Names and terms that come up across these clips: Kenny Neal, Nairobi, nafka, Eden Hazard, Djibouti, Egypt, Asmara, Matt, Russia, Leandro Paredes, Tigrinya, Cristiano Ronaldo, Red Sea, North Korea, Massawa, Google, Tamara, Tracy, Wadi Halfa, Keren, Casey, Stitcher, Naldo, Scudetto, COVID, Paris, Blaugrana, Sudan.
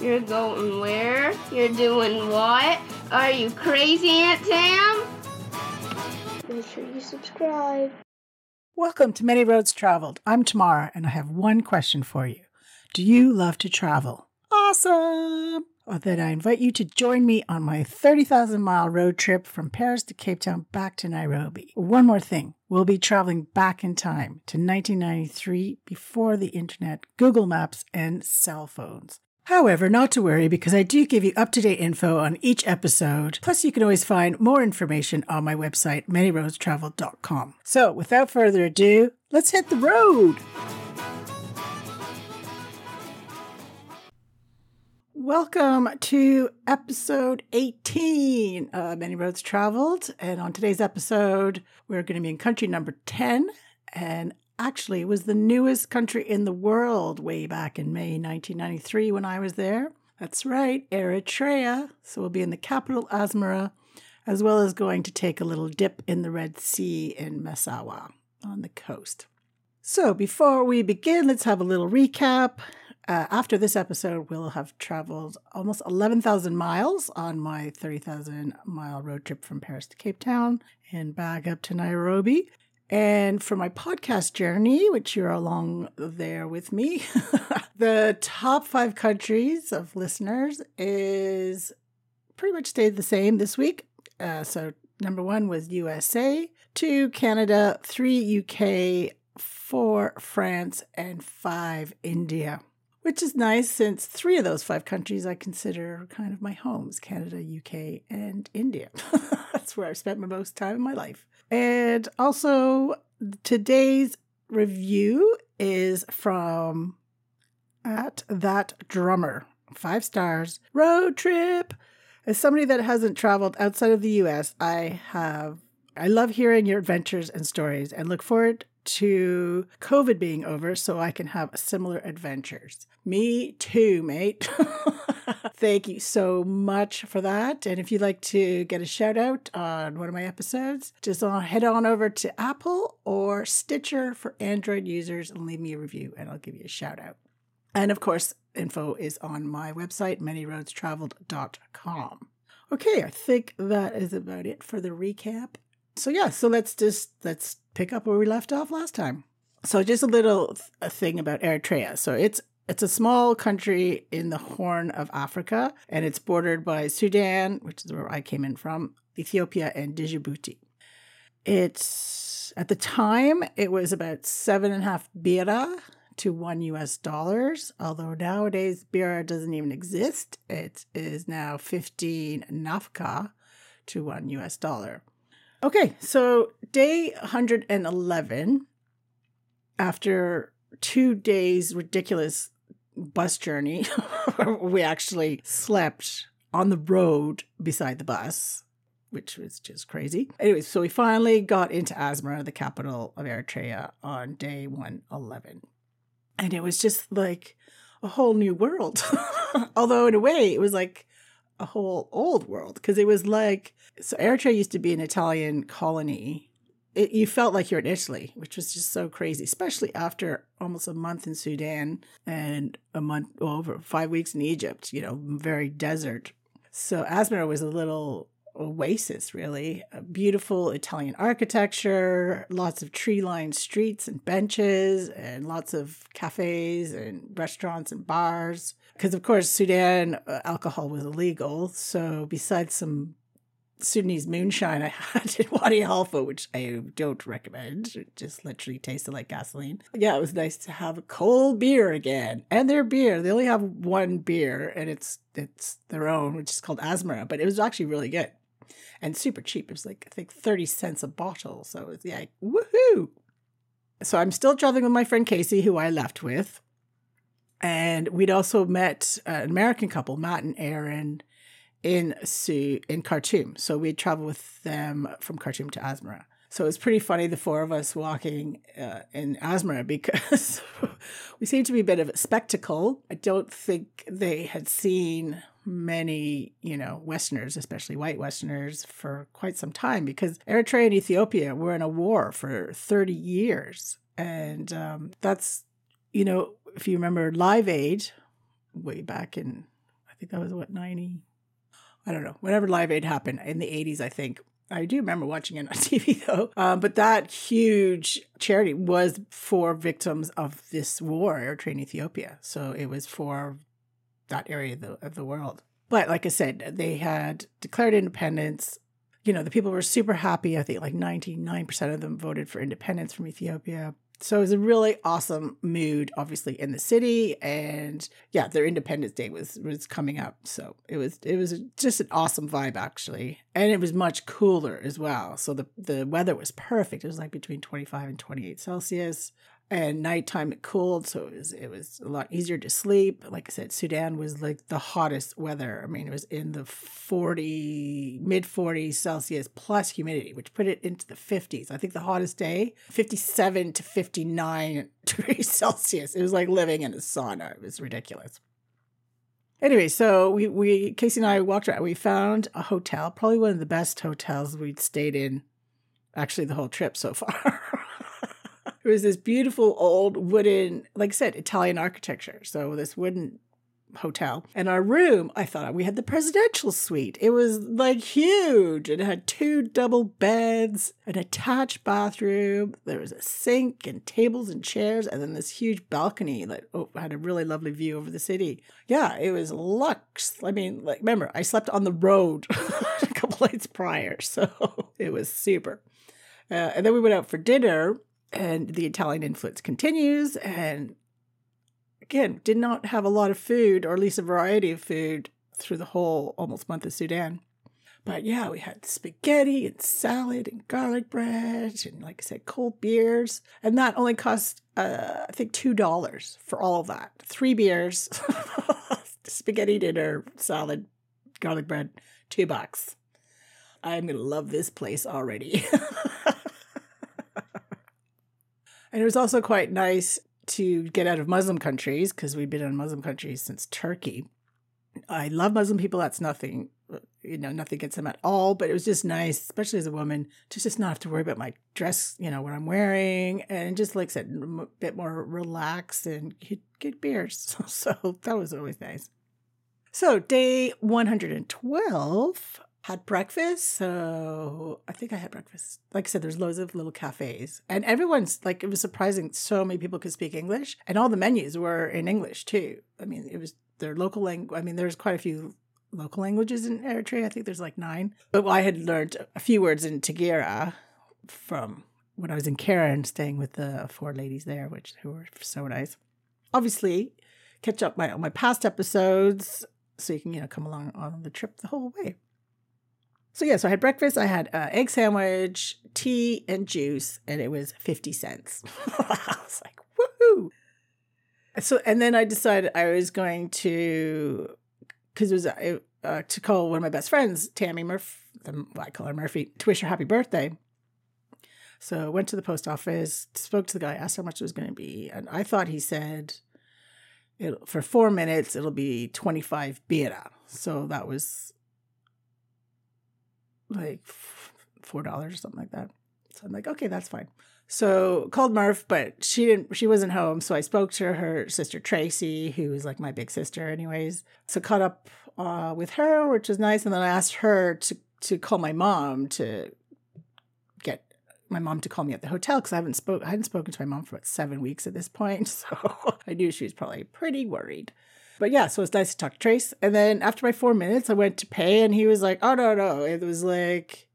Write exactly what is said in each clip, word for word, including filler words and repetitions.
You're going where? You're doing what? Are you crazy, Aunt Tam? Make sure you subscribe. Welcome to Many Roads Traveled. I'm Tamara, and I have one question for you. Do you love to travel? Awesome! Well, then I invite you to join me on my thirty thousand mile road trip from Paris to Cape Town back to Nairobi. One more thing. We'll be traveling back in time to nineteen ninety-three before the internet, Google Maps, and cell phones. However, not to worry, because I do give you up-to-date info on each episode. Plus, you can always find more information on my website, many roads traveled dot com. So, without further ado, let's hit the road! Welcome to episode eighteen of Many Roads Traveled. And on today's episode, we're going to be in country number ten. And actually, it was the newest country in the world way back in May nineteen ninety-three when I was there. That's right, Eritrea. So we'll be in the capital, Asmara, as well as going to take a little dip in the Red Sea in Massawa on the coast. So before we begin, let's have a little recap. Uh, after this episode, we'll have traveled almost eleven thousand miles on my thirty thousand mile road trip from Paris to Cape Town and back up to Nairobi. And for my podcast journey, which you're along there with me, the top five countries of listeners is pretty much stayed the same this week. Uh, so number one was U S A, two Canada, three U K, four France, and five India. Which is nice since three of those five countries I consider kind of my homes, Canada, U K, and India. That's where I've spent my most time in my life. And also, today's review is from At That Drummer. Five stars. Road trip. As somebody that hasn't traveled outside of the U S, I have, I love hearing your adventures and stories and look forward to COVID being over so I can have similar adventures. Me too, mate. Thank you so much for that. And if you'd like to get a shout out on one of my episodes, just head on over to Apple or Stitcher for Android users and leave me a review and I'll give you a shout out. And of course, info is on my website, many roads traveled dot com. Okay, I think that is about it for the recap. So yeah, so let's just, let's pick up where we left off last time. So just a little th- thing about Eritrea. So it's it's a small country in the Horn of Africa, and it's bordered by Sudan, which is where I came in from, Ethiopia, and Djibouti. It's, at the time, it was about seven and a half birr to one U S dollars, although nowadays birr doesn't even exist. It is now fifteen nafka to one U S dollar. Okay, so day one hundred eleven, after two days ridiculous bus journey, we actually slept on the road beside the bus, which was just crazy. Anyway, so we finally got into Asmara, the capital of Eritrea, on day one eleven. And it was just like a whole new world. Although in a way, it was like a whole old world, because it was like, so Eritrea used to be an Italian colony. It, you felt like you're in Italy, which was just so crazy, especially after almost a month in Sudan and a month, well, over five weeks in Egypt, you know, very desert. So Asmara was a little oasis, really. A beautiful Italian architecture, lots of tree-lined streets and benches, and lots of cafes and restaurants and bars. Because, of course, Sudan, uh, alcohol was illegal. So besides some Sudanese moonshine I had in Wadi Halfa, which I don't recommend. It just literally tasted like gasoline. Yeah, it was nice to have a cold beer again. And their beer, they only have one beer, and it's it's their own, which is called Asmara. But it was actually really good and super cheap. It was like, I think, thirty cents a bottle. So it was like, woohoo! So I'm still traveling with my friend Casey, who I left with. And we'd also met an American couple, Matt and Erin, in Su- in Khartoum. So we traveled with them from Khartoum to Asmara. So it was pretty funny, the four of us walking uh, in Asmara, because we seemed to be a bit of a spectacle. I don't think they had seen many, you know, Westerners, especially white Westerners, for quite some time, because Eritrea and Ethiopia were in a war for thirty years. And um, that's, you know, if you remember Live Aid way back in think that was what, ninety? I don't know. Whenever Live Aid happened in the eighties, I think. I do remember watching it on T V, though. Um, but that huge charity was for victims of this war, Eritrea and Ethiopia. So it was for that area of the, of the world. But like I said, they had declared independence. You know, the people were super happy. I think like ninety-nine percent of them voted for independence from Ethiopia. So it was a really awesome mood, obviously, in the city. And yeah, their Independence Day was, was coming up. So it was it was just an awesome vibe, actually. And it was much cooler as well. So the, the weather was perfect. It was like between twenty-five and twenty-eight Celsius. And nighttime it cooled, so it was, it was a lot easier to sleep. Like I said, Sudan was like the hottest weather. I mean, it was in the forty, mid forties Celsius plus humidity, which put it into the fifties. I think the hottest day, fifty-seven to fifty-nine degrees Celsius. It was like living in a sauna. It was ridiculous. Anyway, so we, we Casey and I walked around. We found a hotel, probably one of the best hotels we'd stayed in, actually the whole trip so far. It was this beautiful old wooden, like I said, Italian architecture. So this wooden hotel. And our room, I thought we had the presidential suite. It was like huge. It had two double beds, an attached bathroom. There was a sink and tables and chairs. And then this huge balcony that oh, had a really lovely view over the city. Yeah, it was luxe. I mean, like remember, I slept on the road a couple nights prior. So it was super. Uh, and then we went out for dinner. And the Italian influence continues. And again, did not have a lot of food, or at least a variety of food, through the whole almost month of Sudan. But yeah, we had spaghetti and salad and garlic bread and, like I said, cold beers. And that only cost, uh, I think, two dollars for all of that. Three beers, spaghetti dinner, salad, garlic bread, two bucks. I'm going to love this place already. And it was also quite nice to get out of Muslim countries, because we've been in Muslim countries since Turkey. I love Muslim people. That's nothing, you know, nothing against them at all. But it was just nice, especially as a woman, to just not have to worry about my dress, you know, what I'm wearing. And just, like I said, a bit more relaxed and get beers. So that was always nice. So day one hundred twelve... had breakfast, so I think I had breakfast. Like I said, there's loads of little cafes. And everyone's, like, it was surprising so many people could speak English. And all the menus were in English, too. I mean, it was their local language. I mean, there's quite a few local languages in Eritrea. I think there's like nine. But I had learned a few words in Tigrinya from when I was in Karen, staying with the four ladies there, which who were so nice. Obviously, catch up my my past episodes, so you can, you know, come along on the trip the whole way. So yeah, so I had breakfast, I had an egg sandwich, tea, and juice, and it was fifty cents. I was like, woohoo! So, and then I decided I was going to, because it was uh, to call one of my best friends, Tammy Murphy, well, I call her Murphy, to wish her happy birthday. So I went to the post office, spoke to the guy, asked how much it was going to be, and I thought he said, it'll, for four minutes, it'll be twenty-five birra. So that was like four dollars or something like that. So I'm like, okay, that's fine. So called Murph, but she didn't, she wasn't home. So I spoke to her sister, Tracy, who was like my big sister anyways. So caught up uh, with her, which was nice. And then I asked her to, to call my mom to get my mom to call me at the hotel. Cause I haven't spoke, I hadn't spoken to my mom for about seven weeks at this point. So I knew she was probably pretty worried. But yeah, so it's nice to talk to Trace. And then after my four minutes, I went to pay, and he was like, oh, no, no. It was like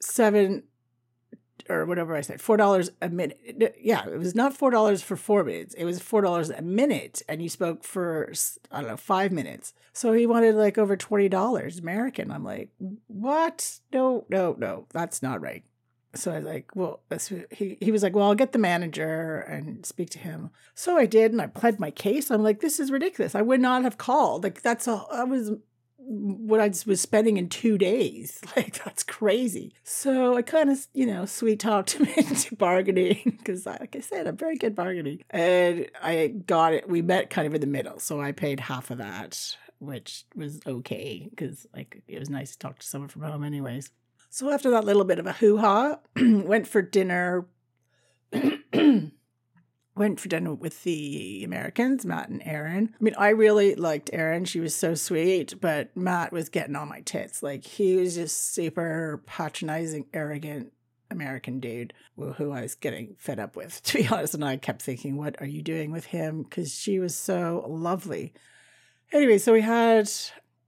seven or whatever I said, four dollars a minute. Yeah, it was not four dollars for four minutes. It was four dollars a minute, and you spoke for, I don't know, five minutes. So he wanted like over twenty dollars American. I'm like, what? No, no, no, that's not right. So I was like, well, he, he was like, well, I'll get the manager and speak to him. So I did, and I pled my case. I'm like, this is ridiculous. I would not have called. Like, that's all, that was what I was spending in two days. Like, that's crazy. So I kind of, you know, sweet talked him into bargaining because, like I said, I'm very good bargaining. And I got it. We met kind of in the middle. So I paid half of that, which was okay because, like, it was nice to talk to someone from home anyways. So after that little bit of a hoo-ha, went for dinner. went for dinner with the Americans, Matt and Erin. I mean, I really liked Erin. She was so sweet, but Matt was getting on my tits. Like, he was just super patronizing, arrogant American dude who I was getting fed up with, to be honest. And I kept thinking, what are you doing with him? Because she was so lovely. Anyway, so we had,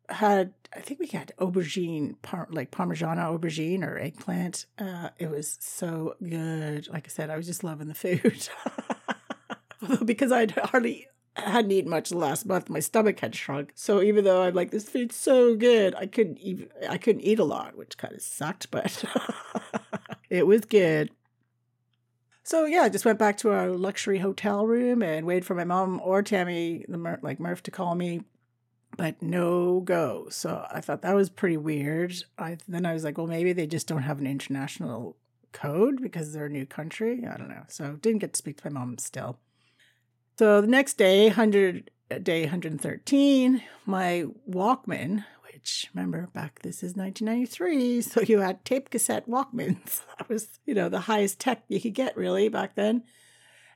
had I think we had aubergine, par, like Parmigiana aubergine or eggplant. Uh, it was so good. Like I said, I was just loving the food. Because I'd hardly hadn't eaten much last month, my stomach had shrunk. So even though I'm like, this food's so good, I couldn't even I couldn't eat a lot, which kind of sucked, but it was good. So yeah, I just went back to our luxury hotel room and waited for my mom or Tammy, the Mur- like Murph, to call me, but no go. So I thought that was pretty weird. I then I was like, well, maybe they just don't have an international code because they're a new country. I don't know. So didn't get to speak to my mom still. So the next day, one hundred, day one hundred thirteen, my Walkman, which, remember, back, this is nineteen ninety-three, so you had tape cassette Walkmans. That was, you know, the highest tech you could get, really, back then.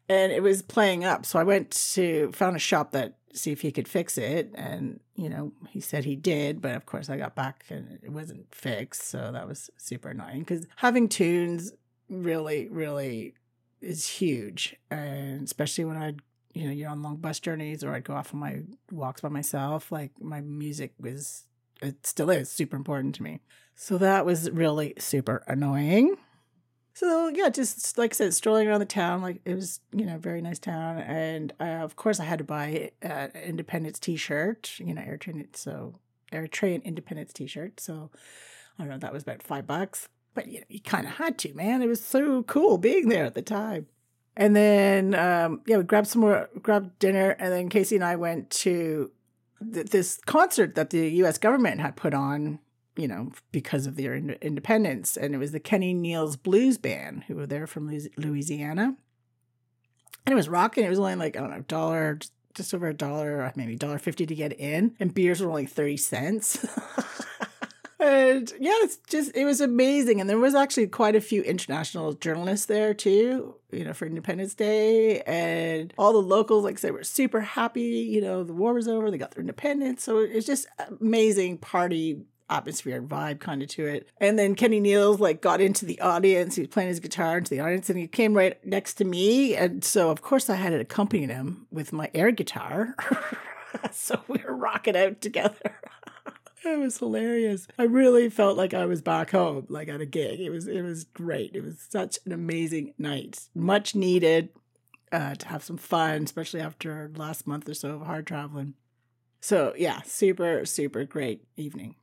And it was playing up. So I went to, found a shop that, see if he could fix it. And, you know, he said he did. But, of course, I got back and it wasn't fixed. So that was super annoying because having tunes really, really is huge. And especially when I'd, you know, you're on long bus journeys, or I'd go off on my walks by myself. Like, my music was, it still is super important to me. So that was really super annoying. So yeah, just like I said, strolling around the town, like it was, you know, very nice town. And uh, of course I had to buy an independence t-shirt, you know, Eritrean, so Eritrean independence t-shirt. So I don't know, that was about five bucks, but you know, you kind of had to, man. It was so cool being there at the time. And then, um, yeah, we grabbed some more, grabbed dinner. And then Casey and I went to th- this concert that the U S government had put on, you know, because of their in- independence. And it was the Kenny Neal's Blues Band, who were there from Louisiana. And it was rocking. It was only like, I don't know, dollar, just over a dollar, or maybe a dollar fifty to get in. And beers were only thirty cents. And yeah, it's just, it was amazing. And there was actually quite a few international journalists there too, you know, for Independence Day. And all the locals, like I said, were super happy. You know, the war was over, they got their independence. So it's just amazing party atmosphere, vibe kind of to it. And then Kenny Neal's like got into the audience. He was playing his guitar into the audience and he came right next to me. And so, of course, I had to accompany him with my air guitar. So we were rocking out together. It was hilarious. I really felt like I was back home, like at a gig. It was it was great. It was such an amazing night. Much needed uh, to have some fun, especially after last month or so of hard traveling. So yeah, super, super great evening.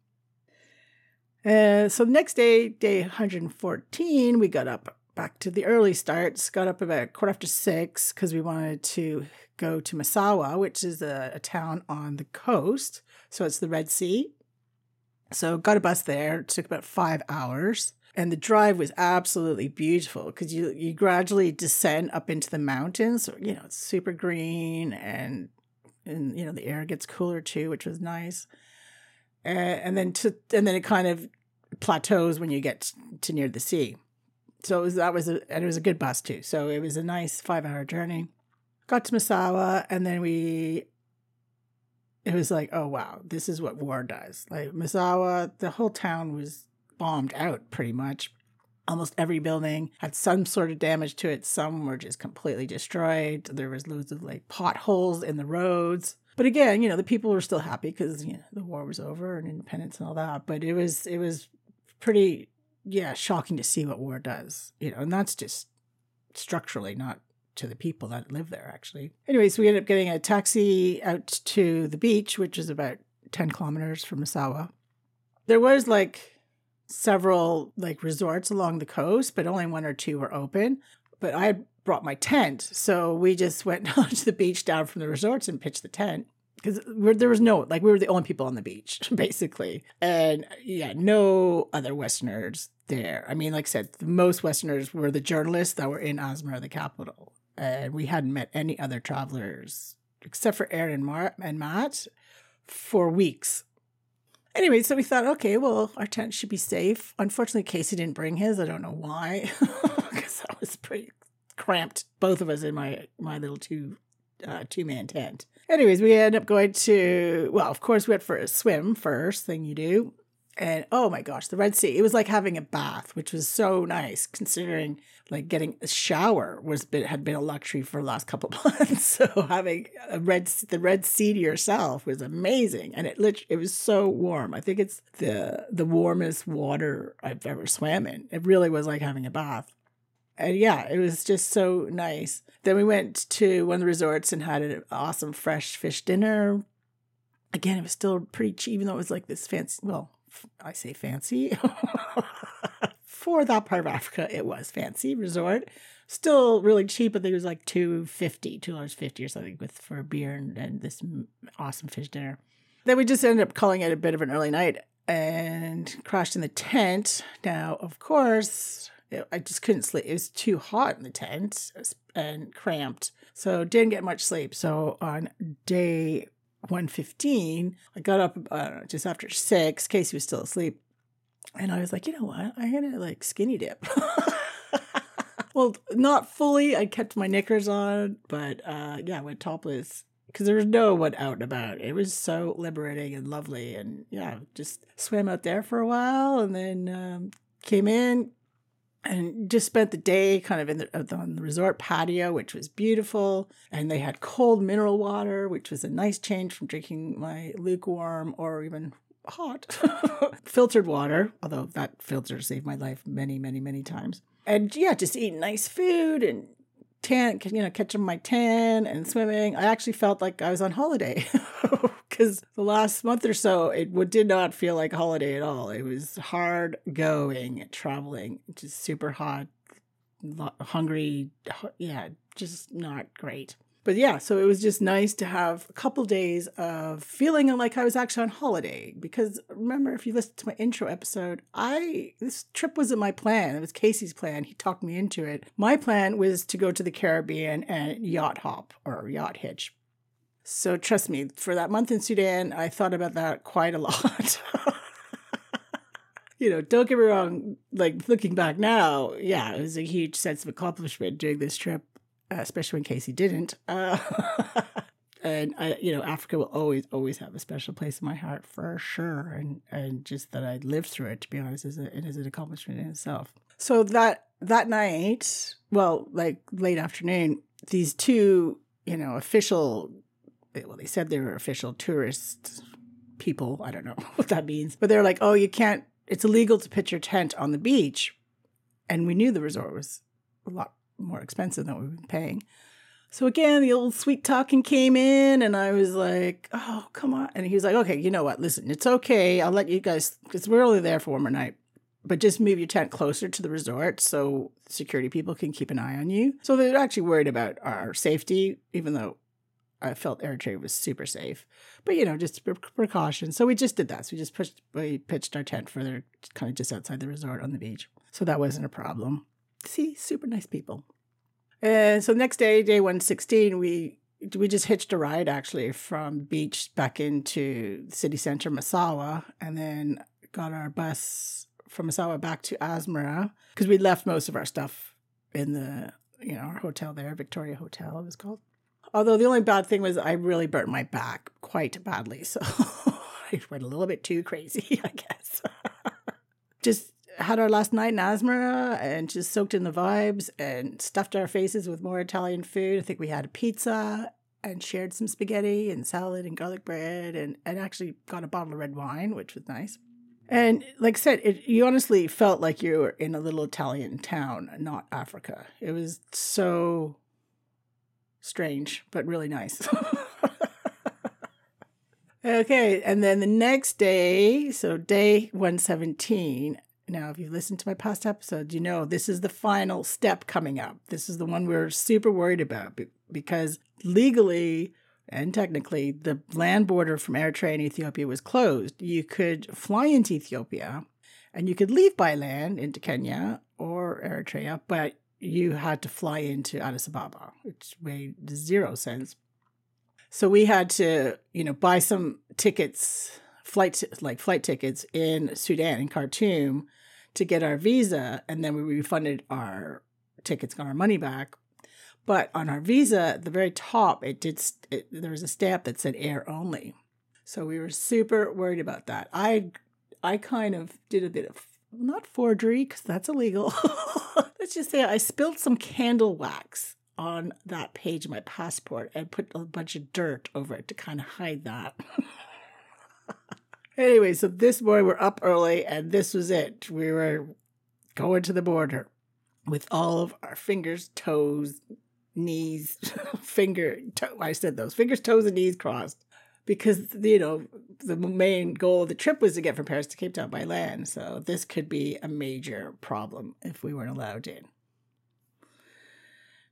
Uh, so the next day, day one hundred fourteen, we got up back to the early starts, got up about quarter after six because we wanted to go to Massawa, which is a, a town on the coast. So it's the Red Sea. So got a bus there, it took about five hours. And the drive was absolutely beautiful because you, you gradually descend up into the mountains. So, you know, it's super green and, and, you know, the air gets cooler too, which was nice. Uh, and then to, and then it kind of plateaus when you get to near the sea. So it was, that was, a, and it was a good bus too. So it was a nice five hour journey. Got to Massawa and then we... It was like, oh, wow, this is what war does. Like Massawa, the whole town was bombed out pretty much. Almost every building had some sort of damage to it. Some were just completely destroyed. There was loads of like potholes in the roads. But again, you know, the people were still happy because, you know, the war was over and independence and all that. But it was it was pretty, yeah, shocking to see what war does. You know, and that's just structurally not to the people that live there, actually. Anyway, so we ended up getting a taxi out to the beach, which is about ten kilometers from Massawa. There was like several like resorts along the coast, but only one or two were open. But I had brought my tent, so we just went down to the beach down from the resorts and pitched the tent. Because there was no, like we were the only people on the beach, basically. And yeah, no other Westerners there. I mean, like I said, the most Westerners were the journalists that were in Asmara, the capital. And we hadn't met any other travelers, except for Erin and, Mar- and Matt, for weeks. Anyway, so we thought, okay, well, our tent should be safe. Unfortunately, Casey didn't bring his. I don't know why, because that was pretty cramped both of us in my my little two uh, two man tent. Anyways, we end up going to, well, of course, we went for a swim first, thing you do. And oh my gosh, the Red Sea. It was like having a bath, which was so nice considering like getting a shower was been, had been a luxury for the last couple of months. So having a red the Red Sea to yourself was amazing. And it literally, it was so warm. I think it's the the warmest water I've ever swam in. It really was like having a bath. And yeah, it was just so nice. Then we went to one of the resorts and had an awesome fresh fish dinner. Again, it was still pretty cheap, even though it was like this fancy, well, I say fancy. For that part of Africa, it was fancy resort. Still really cheap, but I think it was like two dollars and fifty cents, two dollars and fifty cents or something with for a beer and, and this awesome fish dinner. Then we just ended up calling it a bit of an early night and crashed in the tent. Now, of course, it, I just couldn't sleep. It was too hot in the tent and cramped. So didn't get much sleep. So on day one fifteen, I got up uh, just after six. Casey was still asleep. And I was like, you know what? I'm going to like skinny dip. Well, not fully. I kept my knickers on, but uh, yeah, I went topless because there was no one out and about. It was so liberating and lovely. And yeah, just swam out there for a while and then um, came in and just spent the day kind of in the, on the resort patio, which was beautiful. And they had cold mineral water, which was a nice change from drinking my lukewarm or even hot filtered water, although that filter saved my life many, many, many times. And yeah, just eating nice food and tan, you know, catching my tan and swimming. I actually felt like I was on holiday because the last month or so, it did not feel like a holiday at all. It was hard going, traveling, just super hot, hungry. Yeah, just not great. But yeah, so it was just nice to have a couple days of feeling like I was actually on holiday. Because remember, if you listen to my intro episode, I this trip wasn't my plan. It was Casey's plan. He talked me into it. My plan was to go to the Caribbean and yacht hop or yacht hitch. So trust me, for that month in Sudan, I thought about that quite a lot. You know, don't get me wrong, like looking back now, yeah, it was a huge sense of accomplishment doing this trip. Uh, especially in case he didn't. Uh, and, I, you know, Africa will always, always have a special place in my heart for sure. And and just that I lived through it, to be honest, is, a, it is an accomplishment in itself. So that that night, well, like late afternoon, these two, you know, official, well, they said they were official tourist people. I don't know what that means. But they're like, oh, you can't, it's illegal to pitch your tent on the beach. And we knew the resort was a lot more expensive than we've been paying. So again, the old sweet talking came in and I was like, oh, come on. And he was like, okay, you know what? Listen, it's okay. I'll let you guys, because we're only there for one more night, but just move your tent closer to the resort so security people can keep an eye on you. So they're actually worried about our safety, even though I felt Eritrea was super safe, but you know, just precaution. So we just did that. So we just pushed, we pitched our tent further, kind of just outside the resort on the beach. So that wasn't a problem. See, super nice people. And so the next day, day one sixteen, we we just hitched a ride actually from the beach back into the city center, Massawa, and then got our bus from Massawa back to Asmara because we left most of our stuff in the, you know, our hotel there, Victoria Hotel it was called. Although the only bad thing was I really burnt my back quite badly. So I went a little bit too crazy, I guess. Just had our last night in Asmara and just soaked in the vibes and stuffed our faces with more Italian food. I think we had a pizza and shared some spaghetti and salad and garlic bread and, and actually got a bottle of red wine, which was nice. And like I said, it, you honestly felt like you were in a little Italian town, not Africa. It was so strange, but really nice. Okay, and then the next day, so day one seventeen, now, if you've listened to my past episodes, you know this is the final step coming up. This is the one we're super worried about because legally and technically, the land border from Eritrea and Ethiopia was closed. You could fly into Ethiopia and you could leave by land into Kenya or Eritrea, but you had to fly into Addis Ababa, which made zero sense. So we had to, you know, buy some tickets, flight like flight tickets in Sudan, in Khartoum, to get our visa, and then we refunded our tickets, got our money back. But on our visa, at the very top, it did. It, there was a stamp that said air only. So we were super worried about that. I, I kind of did a bit of, not forgery, because that's illegal. Let's just say I spilled some candle wax on that page of my passport and put a bunch of dirt over it to kind of hide that. Anyway, so this morning we're up early, and this was it. We were going to the border with all of our fingers, toes, knees, finger, toe, I said those, fingers, toes, and knees crossed. Because, you know, the main goal of the trip was to get from Paris to Cape Town by land. So this could be a major problem if we weren't allowed in.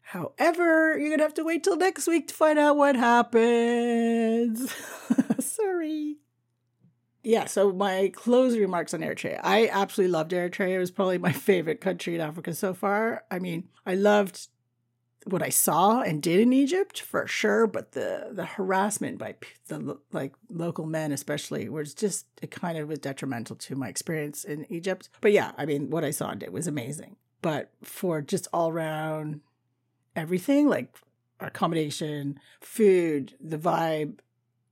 However, you're going to have to wait till next week to find out what happens. Sorry. Yeah, so my closing remarks on Eritrea. I absolutely loved Eritrea. It was probably my favorite country in Africa so far. I mean, I loved what I saw and did in Egypt for sure, but the, the harassment by the like local men especially was just, it kind of was detrimental to my experience in Egypt. But yeah, I mean, what I saw and did was amazing. But for just all around everything, like accommodation, food, the vibe,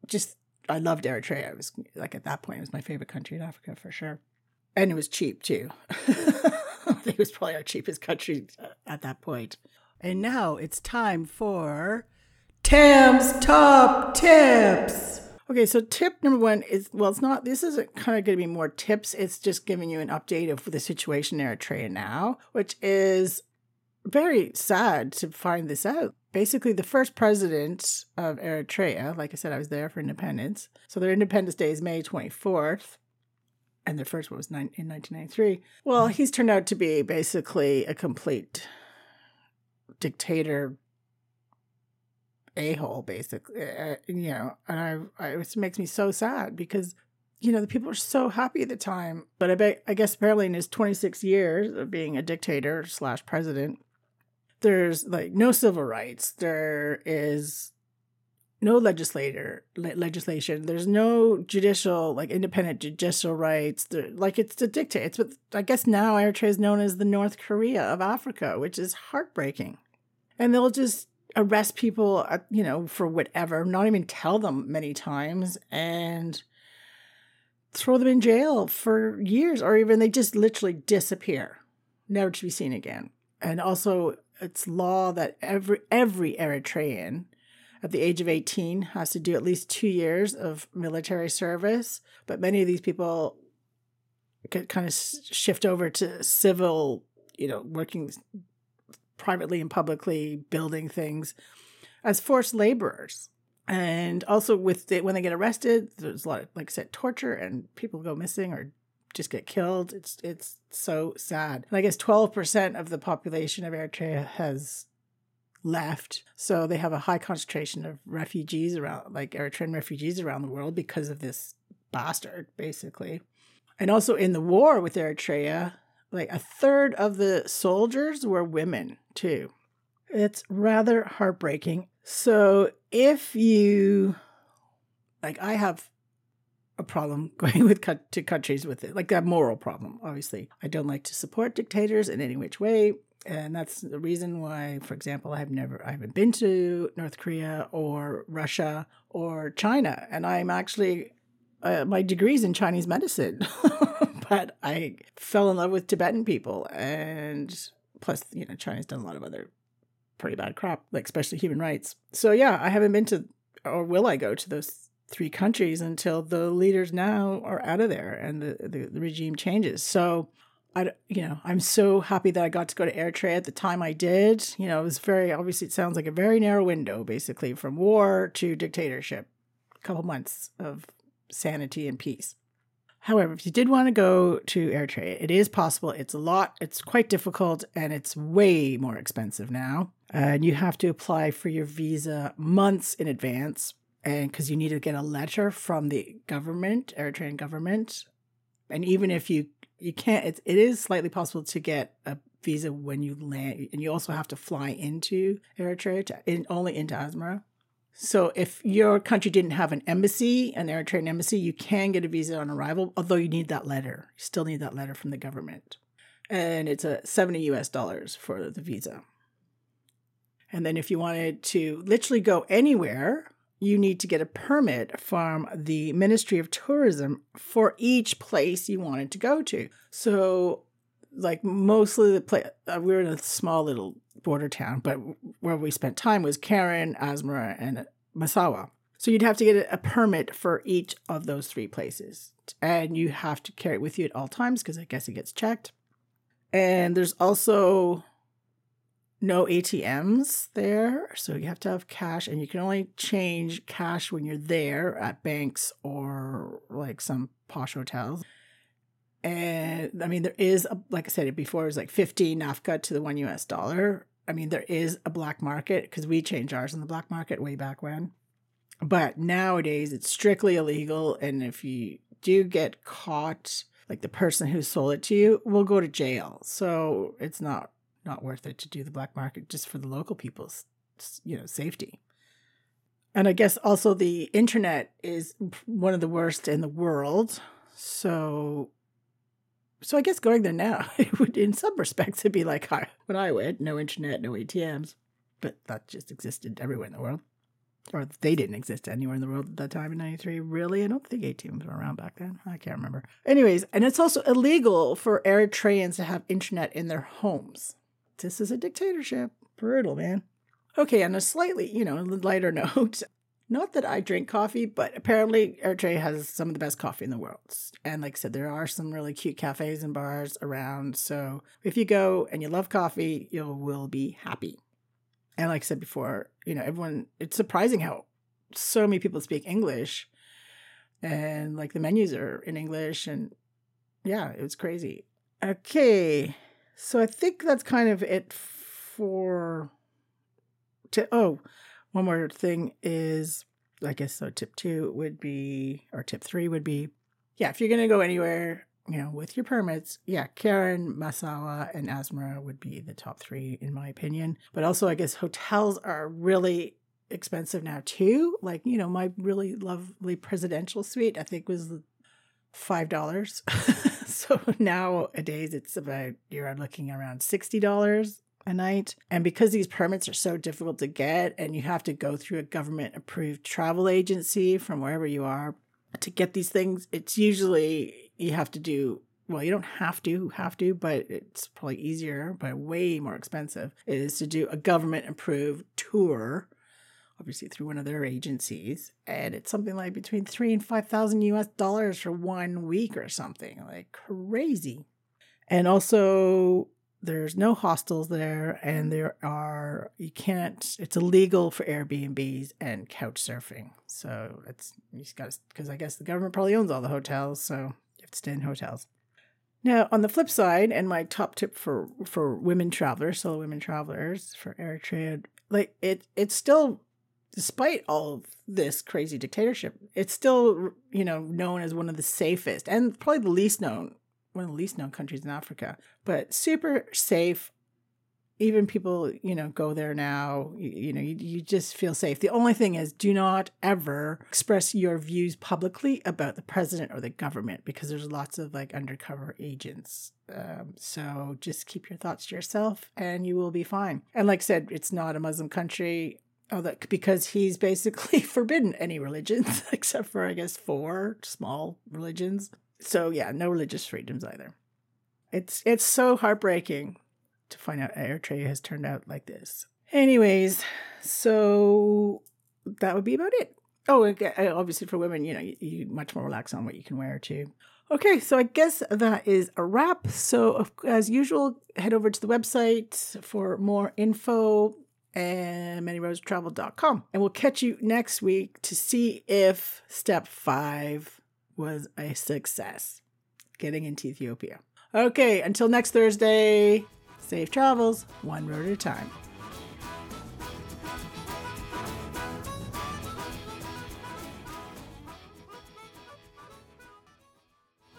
just, I loved Eritrea. It was like, at that point, it was my favorite country in Africa for sure. And it was cheap too. I think it was probably our cheapest country at that point. And now it's time for Tam's Top Tips. Okay, so tip number one is, well, it's not, this isn't kind of going to be more tips. It's just giving you an update of the situation in Eritrea now, which is very sad to find this out. Basically, the first president of Eritrea, like I said, I was there for independence. So their Independence Day is May twenty-fourth. And their first one was in nineteen ninety-three. Well, he's turned out to be basically a complete dictator a-hole, basically, uh, you know, and I, I it makes me so sad because, you know, the people were so happy at the time, but I bet, I guess apparently in his twenty-six years of being a dictator slash president, there's like no civil rights, there is no legislator le- legislation, there's no judicial, like independent judicial rights, there, like it's a dictator. It's what, I guess now Eritrea is known as the North Korea of Africa, which is heartbreaking. And they'll just arrest people, you know, for whatever, not even tell them many times, and throw them in jail for years, or even they just literally disappear, never to be seen again. And also, it's law that every every Eritrean at the age of eighteen has to do at least two years of military service. But many of these people could kind of shift over to civil, you know, working privately and publicly, building things as forced laborers. And also with the, when they get arrested, there's a lot of, like I said, torture, and people go missing or just get killed. It's it's so sad. And I guess twelve percent of the population of Eritrea has left. So they have a high concentration of refugees around, like Eritrean refugees around the world because of this bastard, basically. And also in the war with Eritrea, like a third of the soldiers were women too. It's rather heartbreaking. So if you, like I have a problem going with co- to countries with it, like that moral problem, obviously. I don't like to support dictators in any which way. And that's the reason why, for example, I have never, I haven't been to North Korea or Russia or China. And I'm actually, uh, my degree's in Chinese medicine. But I fell in love with Tibetan people, and plus, you know, China's done a lot of other pretty bad crap, like especially human rights. So yeah, I haven't been to, or will I go to those three countries until the leaders now are out of there and the, the, the regime changes. So I, you know, I'm so happy that I got to go to Eritrea at the time I did. You know, it was very, obviously it sounds like a very narrow window, basically from war to dictatorship, a couple months of sanity and peace. However, if you did want to go to Eritrea, it is possible. It's a lot, it's quite difficult, and it's way more expensive now. And you have to apply for your visa months in advance, and because you need to get a letter from the government, Eritrean government. And even if you, you can't, it, it is slightly possible to get a visa when you land, and you also have to fly into Eritrea, to, in, only into Asmara. So if your country didn't have an embassy, an Eritrean embassy, you can get a visa on arrival, although you need that letter. You still need that letter from the government. And it's a seventy U S dollars for the visa. And then if you wanted to literally go anywhere, you need to get a permit from the Ministry of Tourism for each place you wanted to go to. So like mostly the place, uh, we were in a small little border town, but where we spent time was Keren, Asmara, and Massawa. So you'd have to get a permit for each of those three places. And you have to carry it with you at all times because I guess it gets checked. And there's also no A T Ms there. So you have to have cash, and you can only change cash when you're there at banks or like some posh hotels. And I mean, there is, a, like I said before, it was like fifty nafka to the one U S dollar. I mean, there is a black market because we changed ours in the black market way back when. But nowadays, it's strictly illegal, and if you do get caught, like the person who sold it to you will go to jail. So it's not, not worth it to do the black market just for the local people's, you know, safety. And I guess also the internet is one of the worst in the world. So, so I guess going there now, it would, in some respects, it'd be like when I went, no internet, no A T Ms, but that just existed everywhere in the world. Or they didn't exist anywhere in the world at that time in ninety-three. Really? I don't think A T Ms were around back then. I can't remember. Anyways, and it's also illegal for Eritreans to have internet in their homes. This is a dictatorship. Brutal, man. Okay, on a slightly, you know, lighter note, not that I drink coffee, but apparently Eritrea has some of the best coffee in the world. And like I said, there are some really cute cafes and bars around. So if you go and you love coffee, you will be happy. And like I said before, you know, everyone, it's surprising how so many people speak English, and like the menus are in English, and yeah, it was crazy. Okay. So I think that's kind of it for, t- oh, one more thing is, I guess, so tip two would be, or tip three would be, yeah, if you're going to go anywhere, you know, with your permits, yeah, Karen, Massawa, and Asmara would be the top three, in my opinion. But also, I guess hotels are really expensive now, too. Like, you know, my really lovely presidential suite, I think, was five dollars. So nowadays, it's about, you're looking around sixty dollars a night. And because these permits are so difficult to get, and you have to go through a government-approved travel agency from wherever you are to get these things, it's usually... You have to do, well, you don't have to, have to, but it's probably easier, but way more expensive, is to do a government-approved tour, obviously through one of their agencies. And it's something like between three and five thousand U S dollars for one week or something, like crazy. And also, there's no hostels there, and there are, you can't, it's illegal for Airbnbs and couch surfing. So it's, you just got to, because I guess the government probably owns all the hotels, so... stay in hotels. Now, on the flip side, and my top tip for, for women travelers, solo women travelers for Eritrea, like it, it's still, despite all of this crazy dictatorship, it's still, you know, known as one of the safest and probably the least known, one of the least known countries in Africa, but super safe. Even people, you know, go there now, you, you know, you, you just feel safe. The only thing is, do not ever express your views publicly about the president or the government, because there's lots of like undercover agents. Um, so just keep your thoughts to yourself and you will be fine. And like I said, it's not a Muslim country, although, because he's basically forbidden any religions except for, I guess, four small religions. So yeah, no religious freedoms either. It's it's so heartbreaking to find out Eritrea has turned out like this. Anyways, so that would be about it. Oh, obviously for women, you know, you, you much more relaxed on what you can wear too. Okay, so I guess that is a wrap. So as usual, head over to the website for more info and many roads travel dot com. And we'll catch you next week to see if step five was a success, getting into Ethiopia. Okay, until next Thursday. Safe travels, one road at a time.